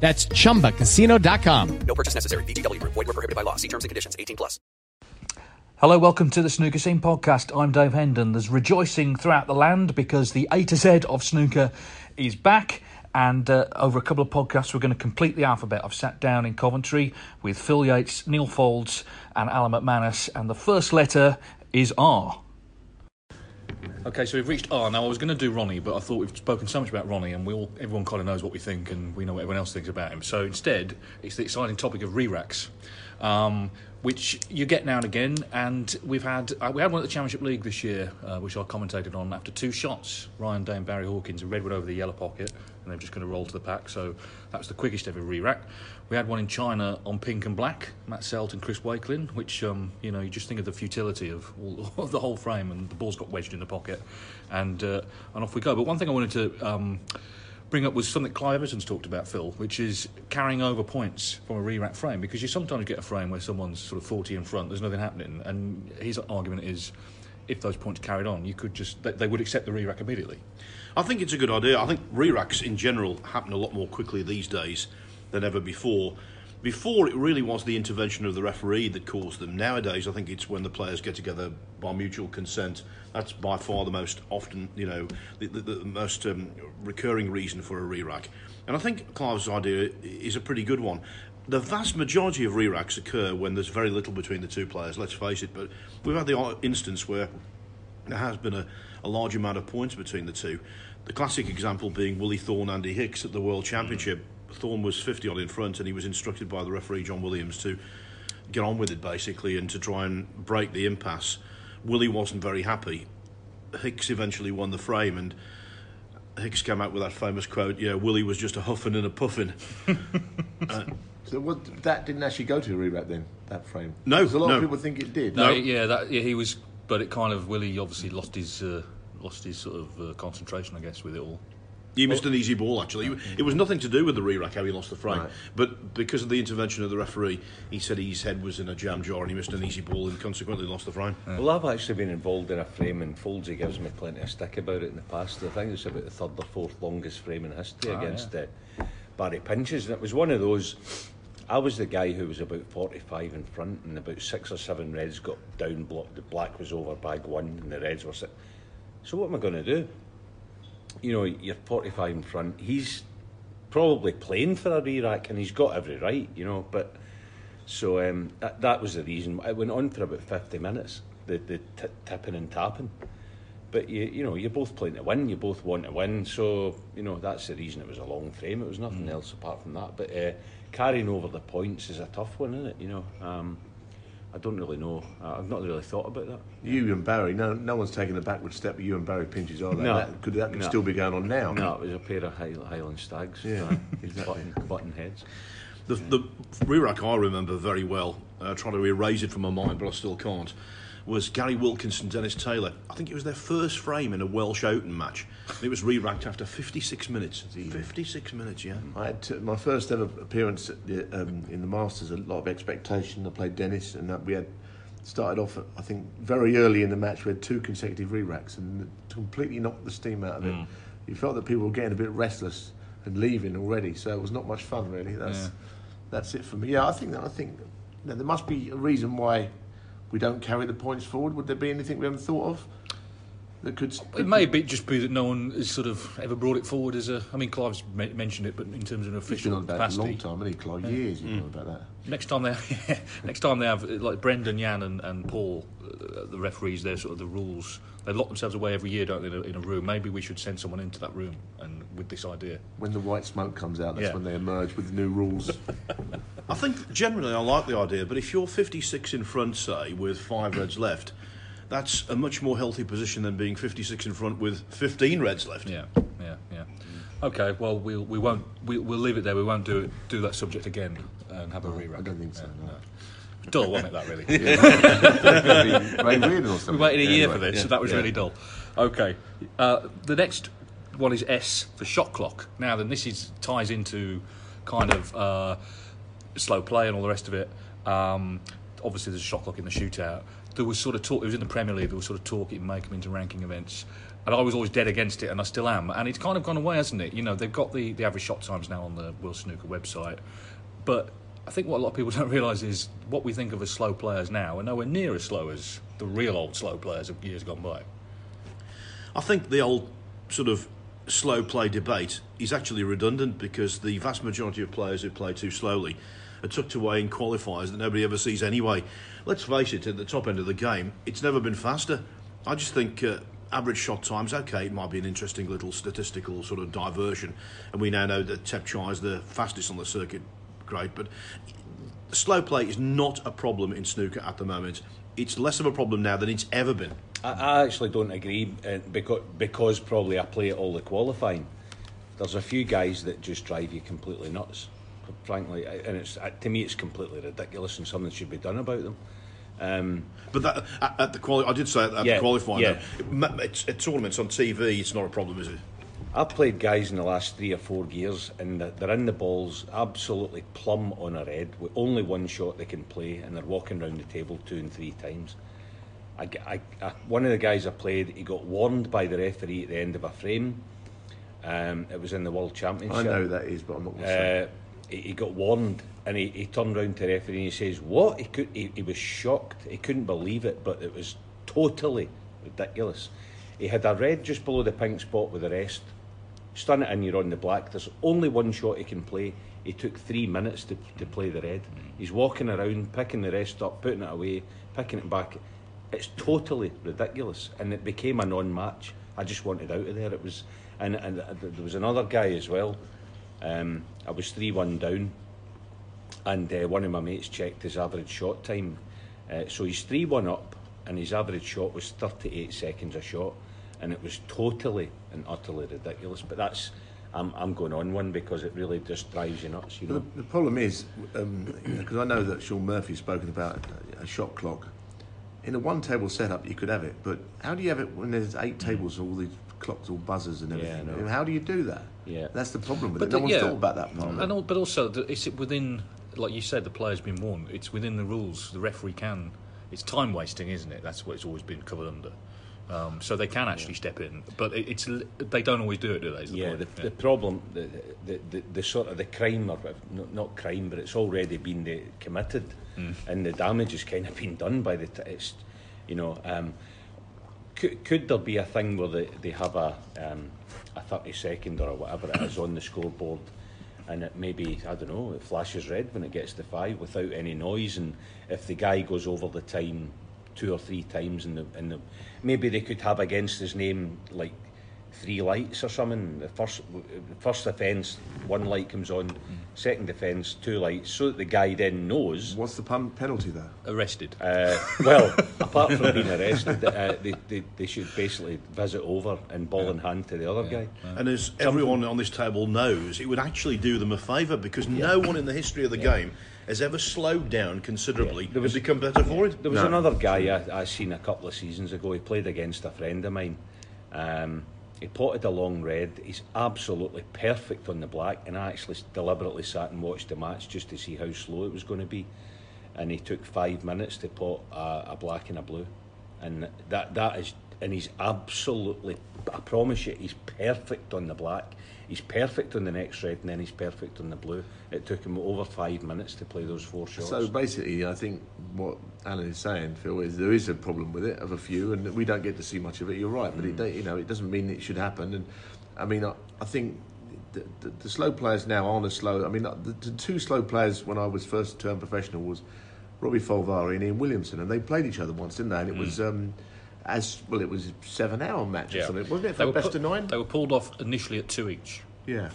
That's ChumbaCasino.com. No purchase necessary. VGW Group. Void where prohibited by law. See terms and conditions. 18+. Hello, welcome to the Snooker Scene podcast. I'm Dave Hendon. There's rejoicing throughout the land because the A to Z of snooker is back. And over a couple of podcasts, we're going to complete the alphabet. I've sat down in Coventry with Phil Yates, Neal Foulds and Alan McManus. And the first letter is R. Okay, so we've reached R. Now, I was going to do Ronnie, but I thought we've spoken so much about Ronnie and everyone kind of knows what we think and we know what everyone else thinks about him. So instead, it's the exciting topic of re-racks, which you get now and again. And we had one at the Championship League this year, which I commentated on after two shots. Ryan Day and Barry Hawkins and Red went over the yellow pocket and they're just going to roll to the pack. So that was the quickest ever re-rack. We had one in China on pink and black, Matt Selt and Chris Wakelin, which, you know, you just think of the futility of the whole frame, and the ball's got wedged in the pocket, and off we go. But one thing I wanted to bring up was something Clive Everton's talked about, Phil, which is carrying over points from a re-rack frame, because you sometimes get a frame where someone's sort of 40 in front, there's nothing happening, and his argument is, if those points carried on, you could just they would accept the re-rack immediately. I think it's a good idea. I think re-racks in general happen a lot more quickly these days than ever before. Before, it really was the intervention of the referee that caused them. Nowadays, I think it's when the players get together by mutual consent. That's by far the most often, you know, the most recurring reason for a re-rack. And I think Clive's idea is a pretty good one. The vast majority of re-racks occur when there's very little between the two players, let's face it, but we've had the instance where there has been a large amount of points between the two. The classic example being Willie Thorne, Andy Hicks at the World Championship. Thorne was 50-odd in front and he was instructed by the referee, John Williams, to get on with it, basically, and to try and break the impasse. Willie wasn't very happy. Hicks eventually won the frame, and Hicks came out with that famous quote, "Yeah, Willie was just a huffing and a puffing." So that didn't actually go to a re-rack then, that frame? No, because a lot of people think it did. No. He was, but it kind of, Willie obviously lost his sort of concentration, I guess, with it all. He missed an easy ball, actually. It was nothing to do with the re-rack, how he lost the frame. Right. But because of the intervention of the referee, he said his head was in a jam jar and he missed an easy ball and consequently lost the frame. Yeah. Well, I've actually been involved in a frame, and Foldsy gives me plenty of stick about it in the past. I think it's about the third or fourth longest frame in history Barry Pinches, and it was one of those. I was the guy who was about 45 in front, and about 6 or 7 reds got down blocked. The black was over bag one and the reds were sitting. So what am I going to do? You know, you're 45 in front. He's probably playing for a re-rack, and he's got every right, you know. But so that was the reason. It went on for about 50 minutes, the tipping and tapping. But you know, you're both playing to win. You both want to win. So you know that's the reason it was a long frame. It was nothing else apart from that. But carrying over the points is a tough one, isn't it? You know. I don't really know. I've not really thought about that. You and Barry, no one's taken a backward step, but you and Barry Pinches are. No. That could still be going on now. No, it was a pair of Highland stags. Yeah, exactly. Button heads. The re-rack I remember very well. I trying to erase it from my mind, but I still can't. was Gary Wilkinson, Dennis Taylor. I think it was their first frame in a Welsh Open match. It was re-ranked after 56 minutes. 56 minutes, yeah. I had my first ever appearance at the, in the Masters, a lot of expectation. I played Dennis, and that we had started off, I think, very early in the match. We had two consecutive re-racks and completely knocked the steam out of it. You felt that people were getting a bit restless and leaving already, so it was not much fun, really. That's it for me. Yeah, I think that there must be a reason why we don't carry the points forward. Would there be anything we haven't thought of that could? It may be just be that no one has sort of ever brought it forward as a. I mean, Clive's mentioned it, but in terms of an official capacity, long time, hasn't he, Clive? Years you know about that. Next time they have, like Brendan, Jan, and Paul, the referees. They're sort of the rules. They lock themselves away every year, don't they, in a room? Maybe we should send someone into that room and with this idea. When the white smoke comes out, that's when they emerge with the new rules. I think generally I like the idea, but if you're 56 in front, say, with 5 reds left, that's a much more healthy position than being 56 in front with 15 reds left. Yeah. Okay, well, we'll leave it there. We won't do that subject again and have a re-rack. I don't think so, no. Dull, wasn't it, that, really? We waited a year for this, so that was really dull. Okay, the next one is S for shot clock. Now, then, this ties into kind of slow play and all the rest of it. Obviously, there's a shot clock in the shootout. There was sort of talk, it was in the Premier League, there was sort of talk it may come into ranking events. And I was always dead against it, and I still am. And it's kind of gone away, hasn't it? You know, they've got the average shot times now on the World Snooker website. But I think what a lot of people don't realise is what we think of as slow players now are nowhere near as slow as the real old slow players of years gone by. I think the old sort of slow play debate is actually redundant because the vast majority of players who play too slowly are tucked away in qualifiers that nobody ever sees anyway. Let's face it, at the top end of the game, it's never been faster. I just think average shot times, okay, it might be an interesting little statistical sort of diversion, and we now know that Tep Chai is the fastest on the circuit, great, but slow play is not a problem in snooker at the moment. It's less of a problem now than it's ever been. I actually don't agree because probably I play it all the qualifying. There's a few guys that just drive you completely nuts, frankly, and it's, to me, it's completely ridiculous and something should be done about them. But that, at the I did say at the qualifying. Yeah. It's at tournaments on TV. It's not a problem, is it? I've played guys in the last 3 or 4 years, and they're in the balls absolutely plumb on a red with only one shot they can play, and they're walking around the table 2 and 3 times. One of the guys I played, he got warned by the referee at the end of a frame. It was in the World Championship. I know who that is, but I'm not going to say. He got warned, and he turned round to the referee and he says, "What?" He was shocked. He couldn't believe it, but it was totally ridiculous. He had a red just below the pink spot with the rest. Stun it in, you're on the black. There's only one shot he can play. He took 3 minutes to play the red. He's walking around, picking the rest up, putting it away, picking it back. It's totally ridiculous, and it became a non-match. I just wanted out of there. It was, and there was another guy as well. I was 3-1 down, and one of my mates checked his average shot time. So he's 3-1 up, and his average shot was 38 seconds a shot, and it was totally and utterly ridiculous. But that's, I'm going on one because it really just drives you nuts, you know. The problem is, because I know that Sean Murphy's spoken about a shot clock. In a one-table setup, you could have it, but how do you have it when there's 8 tables, all these clocks, all buzzers and everything? Yeah, I know. How do you do that? Yeah, that's the problem with it. No one's thought about that part. And but also, is it within, like you said, the player's been warned. It's within the rules. The referee can. It's time wasting, isn't it? That's what it's always been covered under. So they can actually step in, but they don't always do it, do they? Is the point? The problem, the sort of the crime, or not crime, but it's already been committed, and the damage has kind of been done by the. It's, you know, could there be a thing where they have a 30-second or whatever it is on the scoreboard, and it maybe, I don't know, it flashes red when it gets to 5 without any noise, and if the guy goes over the time 2 or 3 times, maybe they could have against his name like three lights or something. The first offence, one light comes on. Second offence, two lights, so that the guy then knows. What's the penalty there? Arrested. Well, apart from being arrested, they should basically visit over and ball in hand to the other guy. Right. And as everyone on this table knows, it would actually do them a favour, because no one in the history of the game has ever slowed down considerably and become better for it. There was another guy I seen a couple of seasons ago. He played against a friend of mine. He potted a long red. He's absolutely perfect on the black, and I actually deliberately sat and watched the match just to see how slow it was going to be. And he took 5 minutes to pot a black and a blue, and that is. And he's absolutely, I promise you, he's perfect on the black. He's perfect on the next red, and then he's perfect on the blue. It took him over 5 minutes to play those four shots. So basically, I think what Alan is saying, Phil, is there is a problem with it of a few, and we don't get to see much of it. You're right, but it doesn't mean it should happen. And I mean, I think the slow players now aren't as slow. I mean, the two slow players when I was first turned professional was Robbie Foldvari and Ian Williamson, and they played each other once, didn't they? And it was. It was a 7-hour match or something, wasn't it? For best of nine? They were pulled off initially at 2 each. Yeah.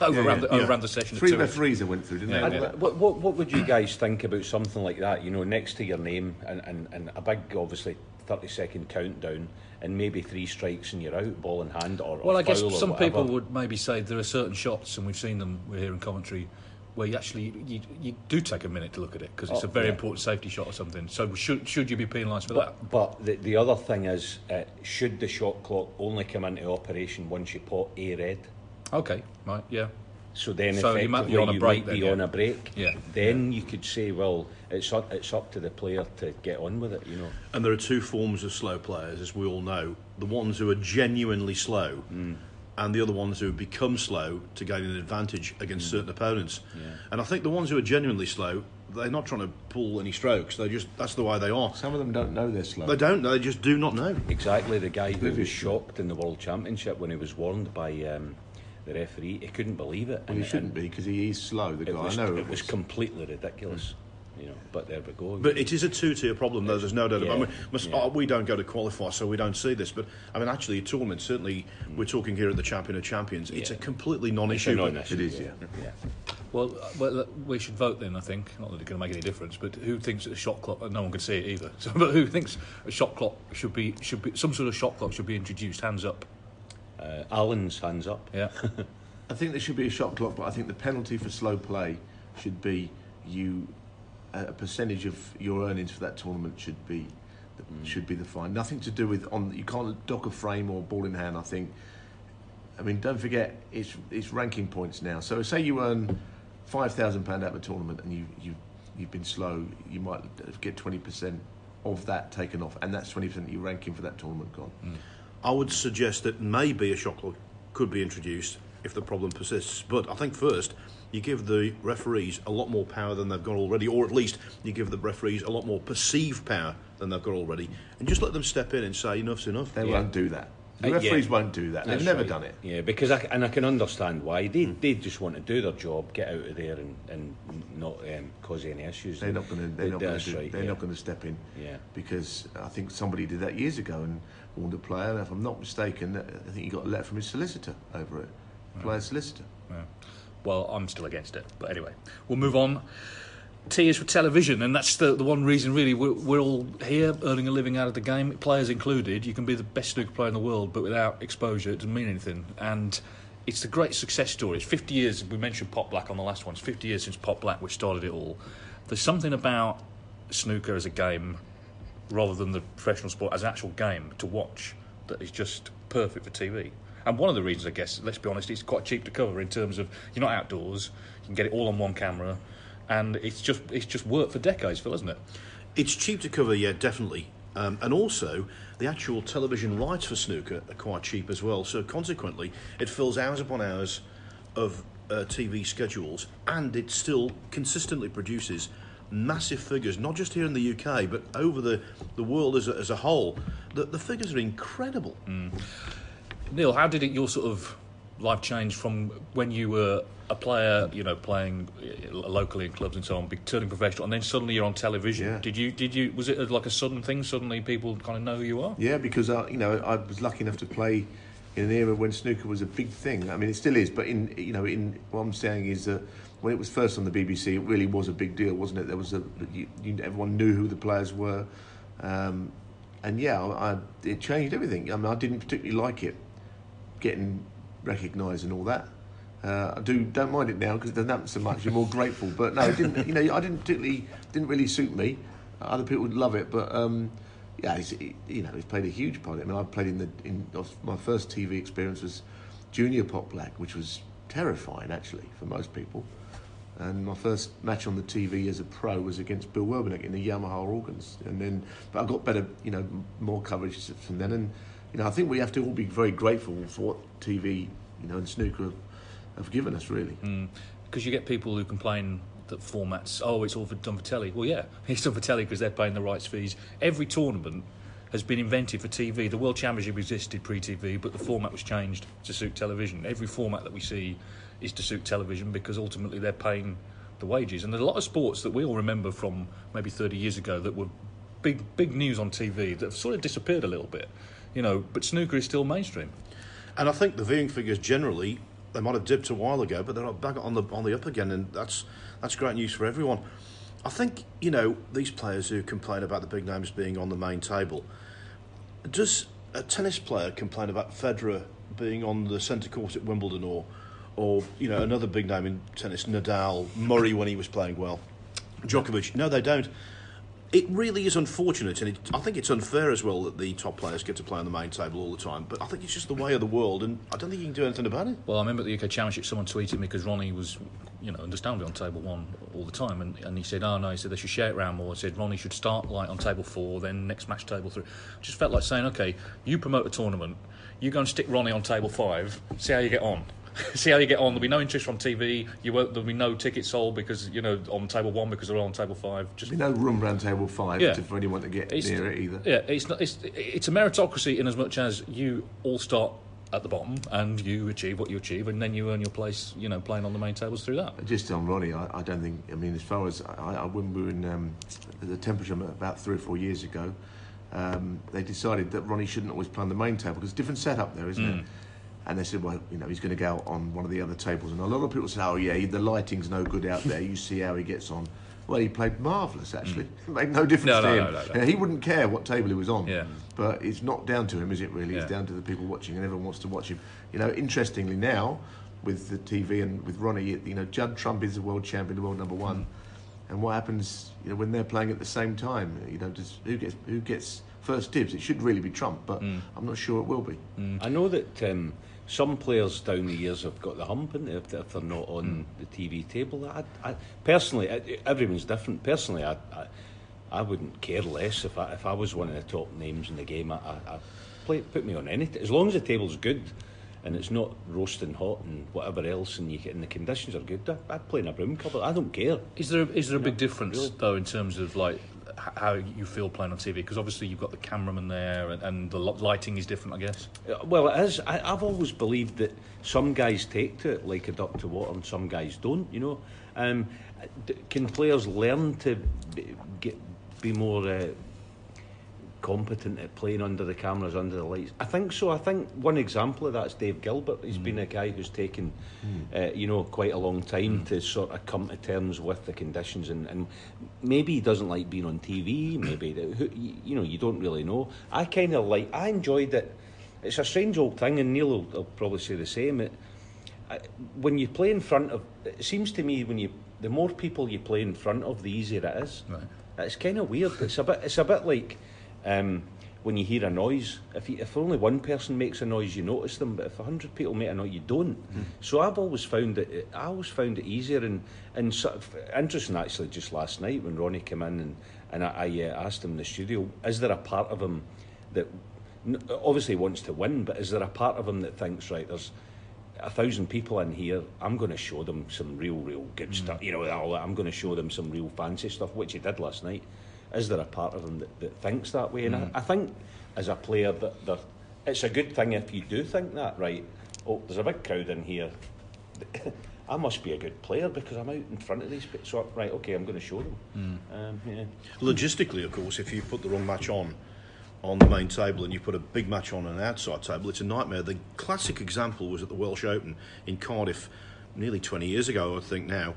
Overran the session. 3 referees went through, didn't they? Yeah. What would you guys think about something like that? You know, next to your name and a big, obviously, 30-second countdown, and maybe 3 strikes and you're out, ball in hand or well, I guess some people would maybe say there are certain shots, and we've seen them, we're here in commentary, where you actually you do take a minute to look at it because it's a very important safety shot or something. So should you be penalised for that? But the other thing is, should the shot clock only come into operation once you pot a red? Okay, right, yeah. So then effectively you might be on a break. Then you could say, well, it's up to the player to get on with it, you know. And there are two forms of slow players, as we all know. The ones who are genuinely slow. Mm. And the other ones who have become slow to gain an advantage against certain opponents. Yeah. And I think the ones who are genuinely slow, they're not trying to pull any strokes. They just, that's the way they are. Some of them don't know they're slow. They don't know, they just do not know. Exactly, the guy who was shocked in the World Championship when he was warned by the referee, he couldn't believe it. Well, he shouldn't be, because he is slow, the guy. I know. It was completely ridiculous. Mm. You know, but there we go. But it is a two-tier problem, though. There's no doubt about it. We don't go to qualify, so we don't see this. But I mean, actually, a tournament. Certainly, we're talking here at the Champion of Champions. Yeah. It's a completely non-issue. It's a non-issue. It is, yeah. Well, we should vote then. I think not that it's going to make any difference. But who thinks a shot clock? No one can see it either. So, but who thinks a shot clock should be some sort of shot clock should be introduced? Hands up. Alan's hands up. Yeah. I think there should be a shot clock, but I think the penalty for slow play should be a percentage of your earnings for that tournament should be the fine. Nothing to do with you can't dock a frame or ball in hand. I think. I mean, don't forget it's ranking points now. So say you earn £5,000 out of a tournament and you've been slow, you might get 20% of that taken off, and that's 20% your ranking for that tournament gone. Mm. I would suggest that maybe a shot clock could be introduced if the problem persists. But I think first, you give the referees a lot more power than they've got already, or at least you give the referees a lot more perceived power than they've got already, and just let them step in and say enough's enough. They won't do that. The referees won't do that. They've never done it. Yeah, because I can understand why. They just want to do their job, get out of there and not cause any issues. They're not going to step in. Yeah. Because I think somebody did that years ago and warned a player, and if I'm not mistaken, I think he got a letter from his solicitor over it. Right. Player's solicitor. Yeah. Well, I'm still against it, but anyway, we'll move on. T is for television, and that's the one reason, really, we're all here earning a living out of the game, players included. You can be the best snooker player in the world, but without exposure, it doesn't mean anything. And it's a great success story. It's 50 years, we mentioned Pot Black on the last one, it's 50 years since Pot Black, which started it all. There's something about snooker as a game, rather than the professional sport, as an actual game to watch, that is just perfect for TV. And one of the reasons, I guess, let's be honest, it's quite cheap to cover in terms of you're not outdoors, you can get it all on one camera, and it's just worked for decades, Phil, isn't it? It's cheap to cover, yeah, definitely. And also, the actual television rights for snooker are quite cheap as well, so consequently, it fills hours upon hours of TV schedules, and it still consistently produces massive figures, not just here in the UK, but over the world as a whole. The figures are incredible. Mm. Neil, how did your sort of life change from when you were a player, you know, playing locally in clubs and so on, turning professional, and then suddenly you're on television? Yeah. Did you? Was it like a sudden thing? Suddenly people kind of know who you are? Yeah, because I was lucky enough to play in an era when snooker was a big thing. I mean, it still is, but in what I'm saying is that when it was first on the BBC, it really was a big deal, wasn't it? There was everyone knew who the players were, and yeah, it changed everything. I mean, I didn't particularly like it, getting recognised and all that. I don't mind it now because it doesn't happen so much. You're more grateful, but no, it didn't. I didn't really suit me. Other people would love it, but yeah, it's played a huge part. I mean, I played in my first TV experience was junior pot black, which was terrifying actually for most people. And my first match on the TV as a pro was against Bill Werbeneck in the Yamaha organs, and then but I got better, more coverage from then. And I think we have to all be very grateful for what TV, and snooker have given us, really. Because you get people who complain that formats, it's all done for telly. Well, yeah, it's done for telly because they're paying the rights fees. Every tournament has been invented for TV. The World Championship existed pre-TV, but the format was changed to suit television. Every format that we see is to suit television because ultimately they're paying the wages. And there's a lot of sports that we all remember from maybe 30 years ago that were big news on TV that have sort of disappeared a little bit, but snooker is still mainstream. And I think the viewing figures generally, they might have dipped a while ago, but they're back on the up again, and that's great news for everyone. I think, these players who complain about the big names being on the main table, does a tennis player complain about Federer being on the centre court at Wimbledon or another big name in tennis, Nadal, Murray when he was playing well, Djokovic? No, they don't. It really is unfortunate, and I think it's unfair as well that the top players get to play on the main table all the time, but I think it's just the way of the world, and I don't think you can do anything about it. Well, I remember at the UK Championship, someone tweeted me because Ronnie was, understandably on table one all the time, and he said, they should share it round more. He said, Ronnie should start like on table four, then next match table three. Just felt like saying, okay, you promote a tournament, you go and stick Ronnie on table five, see how you get on. There'll be no interest from TV. There'll be no tickets sold because on table one because they're all on table five. Just there'll be no room around table five for anyone to get near it either. Yeah, it's not. It's a meritocracy in as much as you all start at the bottom and you achieve what you achieve, and then you earn your place. Playing on the main tables through that. Just on Ronnie, I don't think. I mean, as far as when we were in the Temperature about 3 or 4 years ago, they decided that Ronnie shouldn't always play on the main table because it's a different setup there, isn't it? And they said, well, he's going to go out on one of the other tables. And a lot of people said, the lighting's no good out there. You see how he gets on. Well, he played marvellous, actually. It made no difference to him. No. He wouldn't care what table he was on. Yeah. But it's not down to him, is it, really? Yeah. It's down to the people watching, and everyone wants to watch him. Interestingly now, with the TV and with Ronnie, Judd Trump is the world champion, the world number one. And what happens, when they're playing at the same time? Who gets first dibs? It should really be Trump, but I'm not sure it will be. I know that... some players down the years have got the hump in there if they're not on the TV table. Personally, everyone's different. Personally, I wouldn't care less if I was one of the top names in the game. Put me on anything as long as the table's good and it's not roasting hot and whatever else, and the conditions are good. I'd play in a broom cupboard. I don't care. Is there a big difference really, though, in terms of like how you feel playing on TV? Because obviously you've got the cameraman there and the lighting is different, I guess. Well, it is. I've always believed that some guys take to it like a duck to water and some guys don't, Can players learn to be more competent at playing under the cameras, under the lights? I think so. I think one example of that's Dave Gilbert. He's been a guy who's taken, quite a long time to sort of come to terms with the conditions, and maybe he doesn't like being on TV. Maybe you don't really know. I enjoyed it. It's a strange old thing, and Neil will probably say the same. When you play in front of, it seems to me, the more people you play in front of, the easier it is. Right. It's kind of weird. It's a bit like. When you hear a noise, if only one person makes a noise, you notice them. But if 100 people make a noise, you don't. So I always found it easier. And sort of interesting, actually, just last night when Ronnie came in and I asked him in the studio, is there a part of him that obviously wants to win, but is there a part of him that thinks, right, there's 1,000 people in here, I'm going to show them some real good stuff. I'm going to show them some real fancy stuff, which he did last night. Is there a part of them that thinks that way? And I think, as a player, that it's a good thing if you do think that, right? Oh, there's a big crowd in here. I must be a good player because I'm out in front of these people. So, right, OK, I'm going to show them. Logistically, of course, if you put the wrong match on, on the main table and you put a big match on an outside table, it's a nightmare. The classic example was at the Welsh Open in Cardiff nearly 20 years ago, I think now.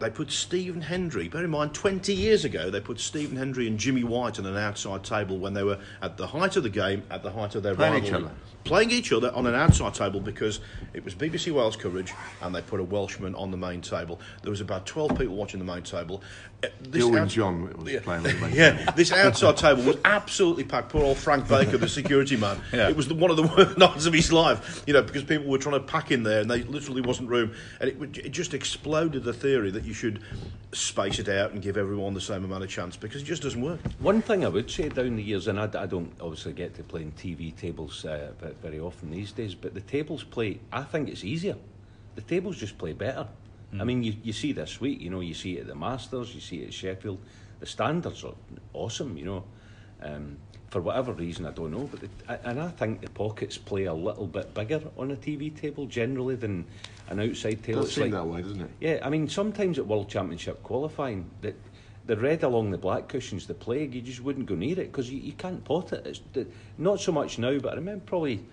They put Stephen Hendry, bear in mind 20 years ago, they put Stephen Hendry and Jimmy White on an outside table when they were at the height of the game, at the height of their rivalry. Playing each other on an outside table because it was BBC Wales coverage and they put a Welshman on the main table. There was about 12 people watching the main table. John was playing on the main table. This outside table was absolutely packed. Poor old Frank Baker, the security man. Yeah. It was one of the worst nights of his life, you know, because people were trying to pack in there and there literally wasn't room. And it just exploded the theory that you should space it out and give everyone the same amount of chance because it just doesn't work. One thing I would say down the years, and I don't obviously get to playing TV tables very often these days, but the tables play, I think it's easier. The tables just play better. I mean, you see this week, you know, you see it at the Masters, you see it at Sheffield. The standards are awesome, you know. For whatever reason, I don't know, but I think the pockets play a little bit bigger on a TV table generally than an outside table. It does seem that way, doesn't it? Yeah, I mean, sometimes at World Championship qualifying, the red along the black cushions, the plague, you just wouldn't go near it because you can't pot it. Not so much now, but I remember probably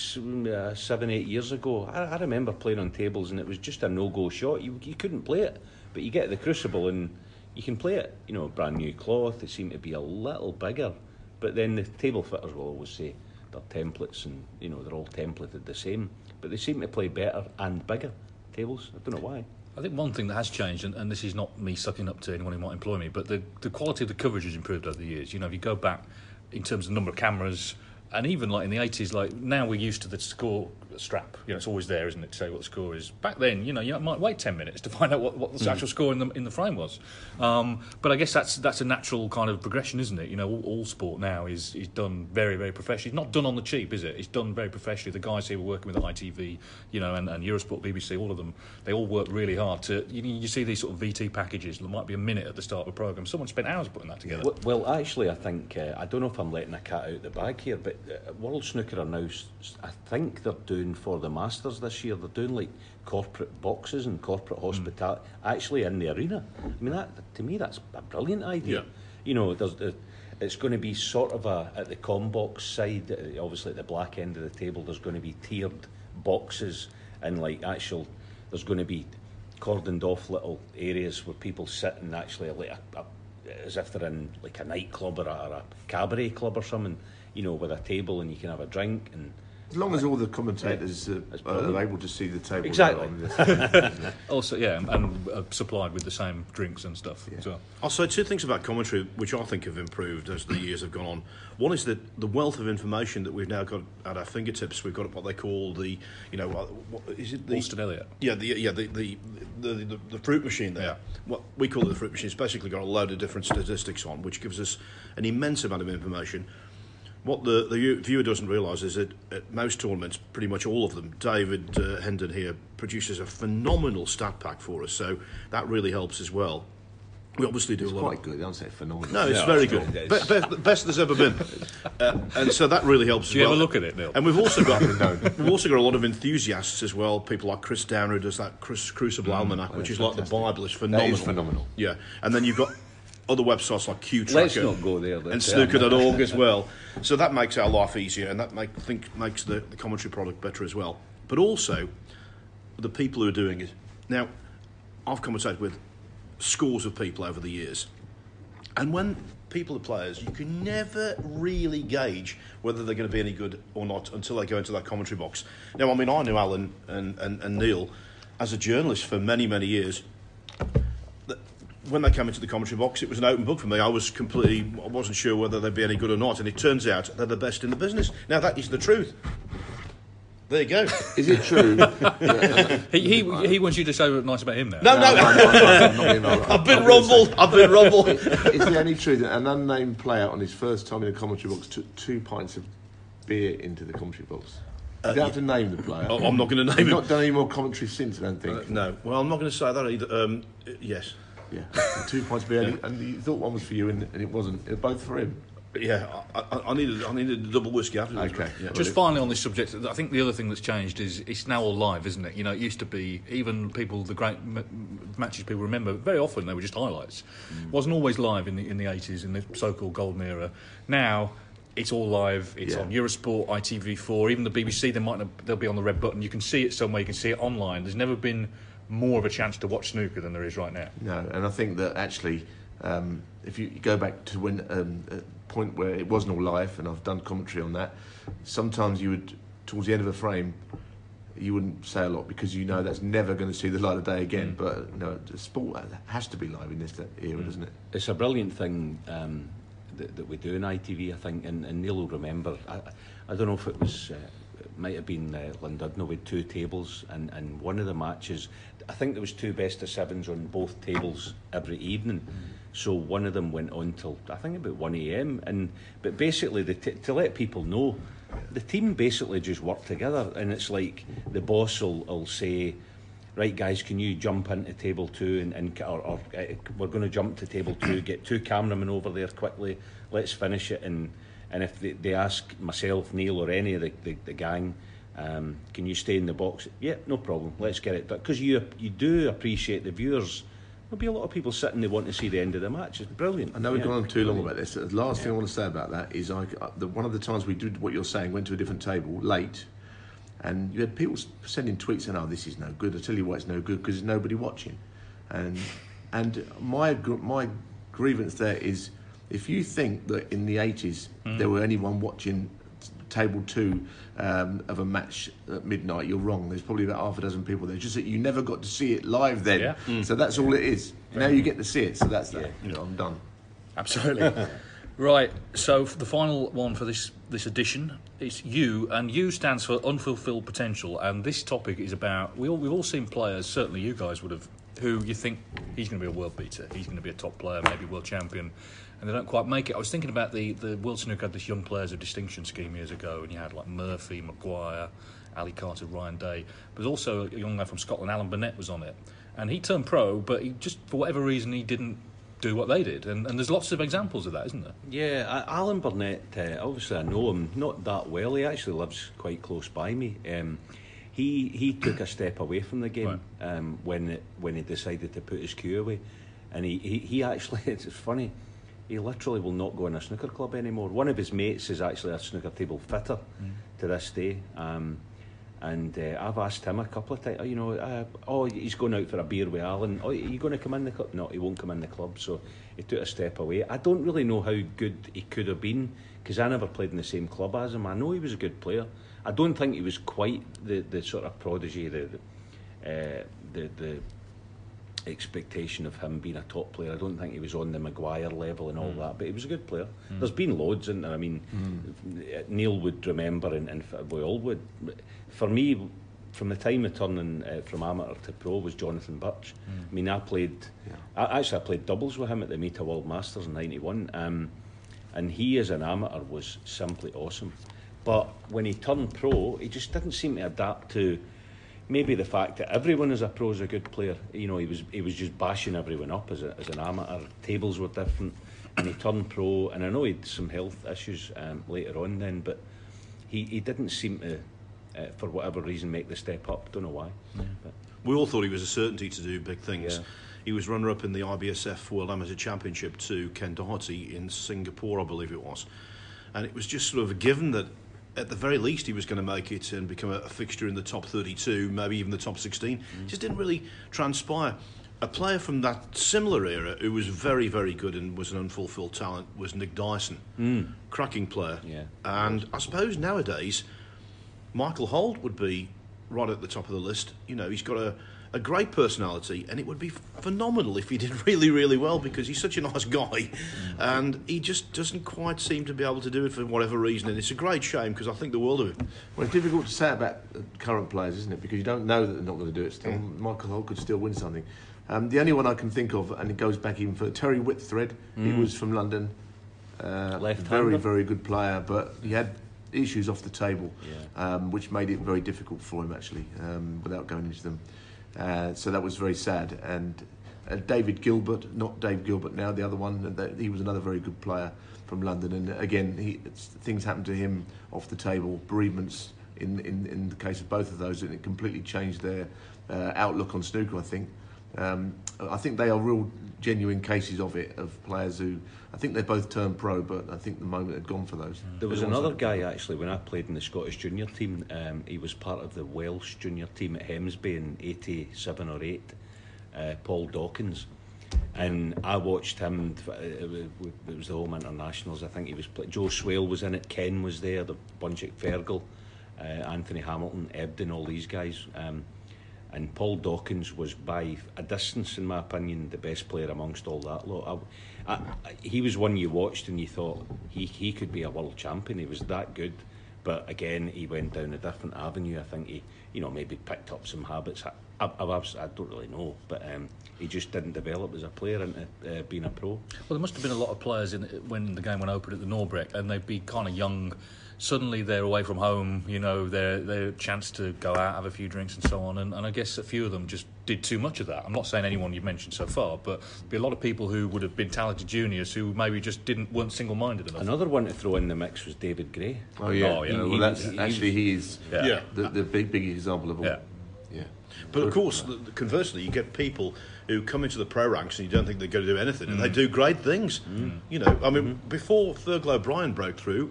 7-8 years ago, I remember playing on tables and it was just a no-go shot. You couldn't play it, but you get the Crucible and you can play it. You know, brand new cloth, they seem to be a little bigger, but then the table fitters will always say they're templates and, you know, they're all templated the same, but they seem to play better and bigger tables. I don't know why. I think one thing that has changed, and this is not me sucking up to anyone who might employ me, but the quality of the coverage has improved over the years. You know, if you go back in terms of number of cameras, and even like in the 80s, like now we're used to the score strap. You know, it's always there, isn't it, to say what the score is. Back then, you know, you might wait 10 minutes to find out what the actual score in the frame was. But I guess that's a natural kind of progression, isn't it? You know, all sport now is done very, very professionally. It's not done on the cheap, is it? It's done very professionally. The guys here were working with the ITV, you know, and Eurosport, BBC, all of them, they all work really hard to... You see these sort of VT packages, there might be a minute at the start of a programme. Someone spent hours putting that together. Well, actually, I think... I don't know if I'm letting a cat out the bag here, but World Snooker are now... I think they're doing for the Masters this year, they're doing like corporate boxes and corporate hospitality actually in the arena. I mean, that to me, that's a brilliant idea. Yeah. You know, it's going to be sort of at the com box side, obviously at the black end of the table, there's going to be tiered boxes and like actual, there's going to be cordoned off little areas where people sit and actually like as if they're in like a nightclub or a cabaret club or something, you know, with a table and you can have a drink and... As long as all the commentators are able to see the table. Exactly. Also, yeah, and supplied with the same drinks and stuff as well. I'll say two things about commentary which I think have improved as the years have gone on. One is that the wealth of information that we've now got at our fingertips, we've got what they call the, you know, what is it? The Austin Elliott. Yeah, the fruit machine there. Yeah. What we call it the fruit machine. It's basically got a load of different statistics on, which gives us an immense amount of information. What the viewer doesn't realise is that at most tournaments, pretty much all of them, David Hendon here produces a phenomenal stat pack for us, so that really helps as well. We obviously do a lot. It's quite good, I don't say phenomenal. No, it's very good. Best there's ever been. And so that really helps as well. Do you have a look at it, Neil? And we've also got a lot of enthusiasts as well, people like Chris Downer who does that Crucible Almanac, which is fantastic. Like the Bible, it's phenomenal. That is phenomenal. Yeah, and then you've got... other websites like Q-Tracker. Let's not go there. And snooker.org as well. So that makes our life easier and that makes the commentary product better as well. But also, the people who are doing it. Now, I've commentated with scores of people over the years. And when people are players, you can never really gauge whether they're going to be any good or not until they go into that commentary box. Now, I mean, I knew Alan and Neil as a journalist for many, many years. When they came into the commentary box, it was an open book for me. I wasn't sure whether they'd be any good or not, and it turns out they're the best in the business. Now, that is the truth. There you go. Is it true? He wants you to say what's nice about him now. No. I've been rumbled. Is it any true that an unnamed player on his first time in the commentary box took 2 pints of beer into the commentary box? You don't have to name the player. I'm not going to name him. You've not done any more commentary since, I don't think. No. Well, I'm not going to say that either. Yes. Yeah, 2 pints of beer, and you thought one was for you, and it wasn't. Both for him. But yeah, I needed a double whiskey after this. Okay. Yeah. Just finally on this subject, I think the other thing that's changed is it's now all live, isn't it? You know, it used to be even people, the great matches people remember, very often they were just highlights. Mm. Wasn't always live in the 80s, in the so-called golden era. Now it's all live. It's on Eurosport, ITV4, even the BBC. They might not, they'll be on the red button. You can see it somewhere. You can see it online. There's never been more of a chance to watch snooker than there is right now. No, and I think that actually, if you go back to when a point where it wasn't all live, and I've done commentary on that, sometimes you would, towards the end of a frame, you wouldn't say a lot because you know that's never going to see the light of day again. Mm. But no, the sport has to be live in this era, doesn't it? It's a brilliant thing. That we do in ITV, I think, and Neil will remember. I don't know if it was, it might have been Llandudno with two tables, and one of the matches, I think there was two best of sevens on both tables every evening. Mm. So one of them went on till I think about 1 a.m. But basically, to let people know, the team basically just worked together, and it's like the boss will say, right, guys, can you jump into table two or we're going to jump to table two, get two cameramen over there quickly, let's finish it. And if they ask myself, Neil, or any of the gang, can you stay in the box? Yeah, no problem, let's get it done. Because you do appreciate the viewers. There'll be a lot of people sitting, they want to see the end of the match. It's brilliant. I know we've gone on too long about this. The last thing I want to say about that is one of the times we did what you're saying, went to a different table late, and you had people sending tweets saying, "Oh, this is no good." I tell you why it's no good, because there's nobody watching. And my grievance there is, if you think that in the 80s there were anyone watching table two of a match at midnight, you're wrong. There's probably about half a dozen people there. Just that you never got to see it live then. Yeah. Mm. So that's all it is. Now you get to see it. So that's that. Yeah. You know, I'm done. Absolutely. Right, so the final one for this edition is U, and U stands for unfulfilled potential. And this topic is about we've all seen players, certainly you guys would have, who you think he's going to be a world beater, he's going to be a top player, maybe world champion, and they don't quite make it. I was thinking about the World Snooker had this young players of distinction scheme years ago, and you had like Murphy, Maguire, Ali Carter, Ryan Day. But also a young lad from Scotland, Alan Burnett, was on it, and he turned pro, but he just for whatever reason he didn't do what they did, and there's lots of examples of that, isn't there? Yeah, Alan Burnett, obviously I know him not that well, he actually lives quite close by me. He took a step away from the game, right, when he decided to put his cue away, and he actually, it's funny, he literally will not go in a snooker club anymore. One of his mates is actually a snooker table fitter to this day, and I've asked him a couple of times, he's going out for a beer with Alan. Oh, are you going to come in the club? No, he won't come in the club, so he took a step away. I don't really know how good he could have been, because I never played in the same club as him. I know he was a good player. I don't think he was quite the sort of prodigy, the expectation of him being a top player. I don't think he was on the Maguire level and all that, but he was a good player. There's been loads, isn't there? I mean, Neil would remember, and we all would. For me, from the time of turning from amateur to pro was Jonathan Birch. I mean, I played doubles with him at the Meta World Masters in 91, and he as an amateur was simply awesome. But when he turned pro, he just didn't seem to adapt to maybe the fact that everyone as a pro is a good player. You know, he was just bashing everyone up as an amateur. Tables were different, and he turned pro. And I know he had some health issues later on then, but he didn't seem to, for whatever reason, make the step up. Don't know why. Yeah. But we all thought he was a certainty to do big things. Yeah. He was runner-up in the IBSF World Amateur Championship to Ken Doherty in Singapore, I believe it was. And it was just sort of a given that at the very least he was going to make it and become a fixture in the top 32, maybe even the top 16. It just didn't really transpire. A player from that similar era who was very, very good and was an unfulfilled talent was Nick Dyson. Cracking player. Yeah. And I suppose nowadays Michael Holt would be right at the top of the list. You know, he's got a great personality, and it would be phenomenal if he did really, really well, because he's such a nice guy, and he just doesn't quite seem to be able to do it for whatever reason, and it's a great shame because I think the world of it. Well, it's difficult to say about current players, isn't it, because you don't know that they're not going to do it still. Michael Holt could still win something. The only one I can think of, and it goes back even further, Terry Whitthread. He was from London, very, very good player, but he had issues off the table, which made it very difficult for him, actually, without going into them. So that was very sad, and David Gilbert, not Dave Gilbert now, the other one, he was another very good player from London. And again, things happened to him off the table, bereavements in the case of both of those, and it completely changed their outlook on snooker, I think. I think they are real genuine cases of it, of players who, I think they both turned pro, but I think the moment had gone for those. There was another guy actually when I played in the Scottish junior team, he was part of the Welsh junior team at Hemsby in 87 or 8, Paul Dawkins, and I watched him. It was the home internationals, I think. He was Joe Swale was in it, Ken was there, the bunch at Fergal, Anthony Hamilton, Ebden, all these guys. And Paul Dawkins was by a distance, in my opinion, the best player amongst all that lot. He was one you watched and you thought he could be a world champion. He was that good, but again he went down a different avenue. I think he, maybe picked up some habits. I don't really know, but he just didn't develop as a player into being a pro. Well, there must have been a lot of players when the game went open at the Norbreck, and they'd be kind of young. Suddenly they're away from home, their chance to go out, have a few drinks and so on, and I guess a few of them just did too much of that. I'm not saying anyone you've mentioned so far, but there'd be a lot of people who would have been talented juniors who maybe just weren't single-minded enough. Another one to throw in the mix was David Gray. Oh yeah, he is the big example of all. Yeah. Yeah. But of course, conversely, you get people who come into the pro ranks and you don't think they're going to do anything, and they do great things. Mm. Before Fergal O'Brien broke through,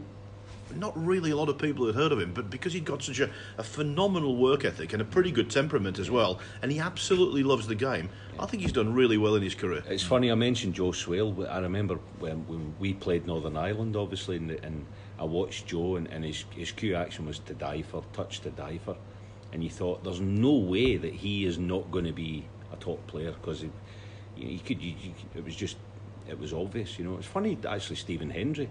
not really a lot of people had heard of him, but because he'd got such a phenomenal work ethic and a pretty good temperament as well, and he absolutely loves the game, I think he's done really well in his career. It's funny, I mentioned Joe Swale. I remember when we played Northern Ireland, obviously, and I watched Joe, and his cue action was to die for, touch to die for, and you thought, there's no way that he is not going to be a top player, because it was obvious. It's funny, actually, Stephen Hendry.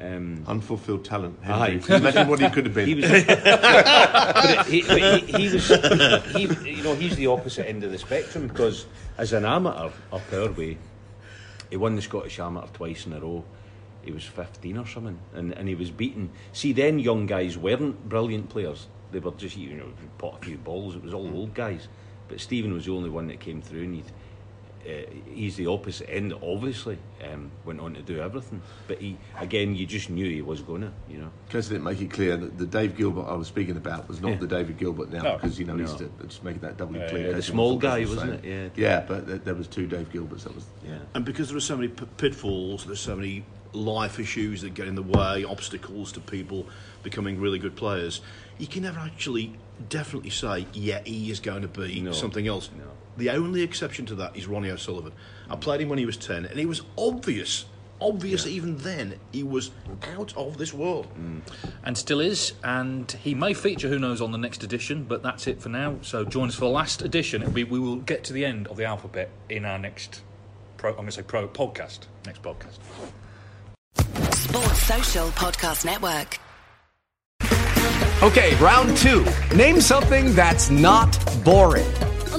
Unfulfilled talent. Imagine what he could have been. He's the opposite end of the spectrum, because as an amateur up our way, he won the Scottish Amateur twice in a row. He was 15 or something, and he was beaten. See, then young guys weren't brilliant players. They were just pot a few balls. It was all old guys, but Stephen was the only one that came through, and he's the opposite end, obviously. Went on to do everything, but you just knew he was going to. Because they didn't make it clear that the Dave Gilbert I was speaking about was not the David Gilbert now, because he's just making that doubly clear. The small guy, wasn't it? Yeah, but there was two Dave Gilberts. That was And because there are so many pitfalls, there's so many life issues that get in the way, obstacles to people becoming really good players, you can never actually definitely say, he is going to be something else. No. The only exception to that is Ronnie O'Sullivan. I played him when he was 10, and it was obvious even then, he was out of this world. Mm. And still is, and he may feature, who knows, on the next edition, but that's it for now. So join us for the last edition. We will get to the end of the alphabet in our next podcast. Next podcast. Sports Social Podcast Network. Okay, round two. Name something that's not boring. A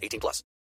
18 plus.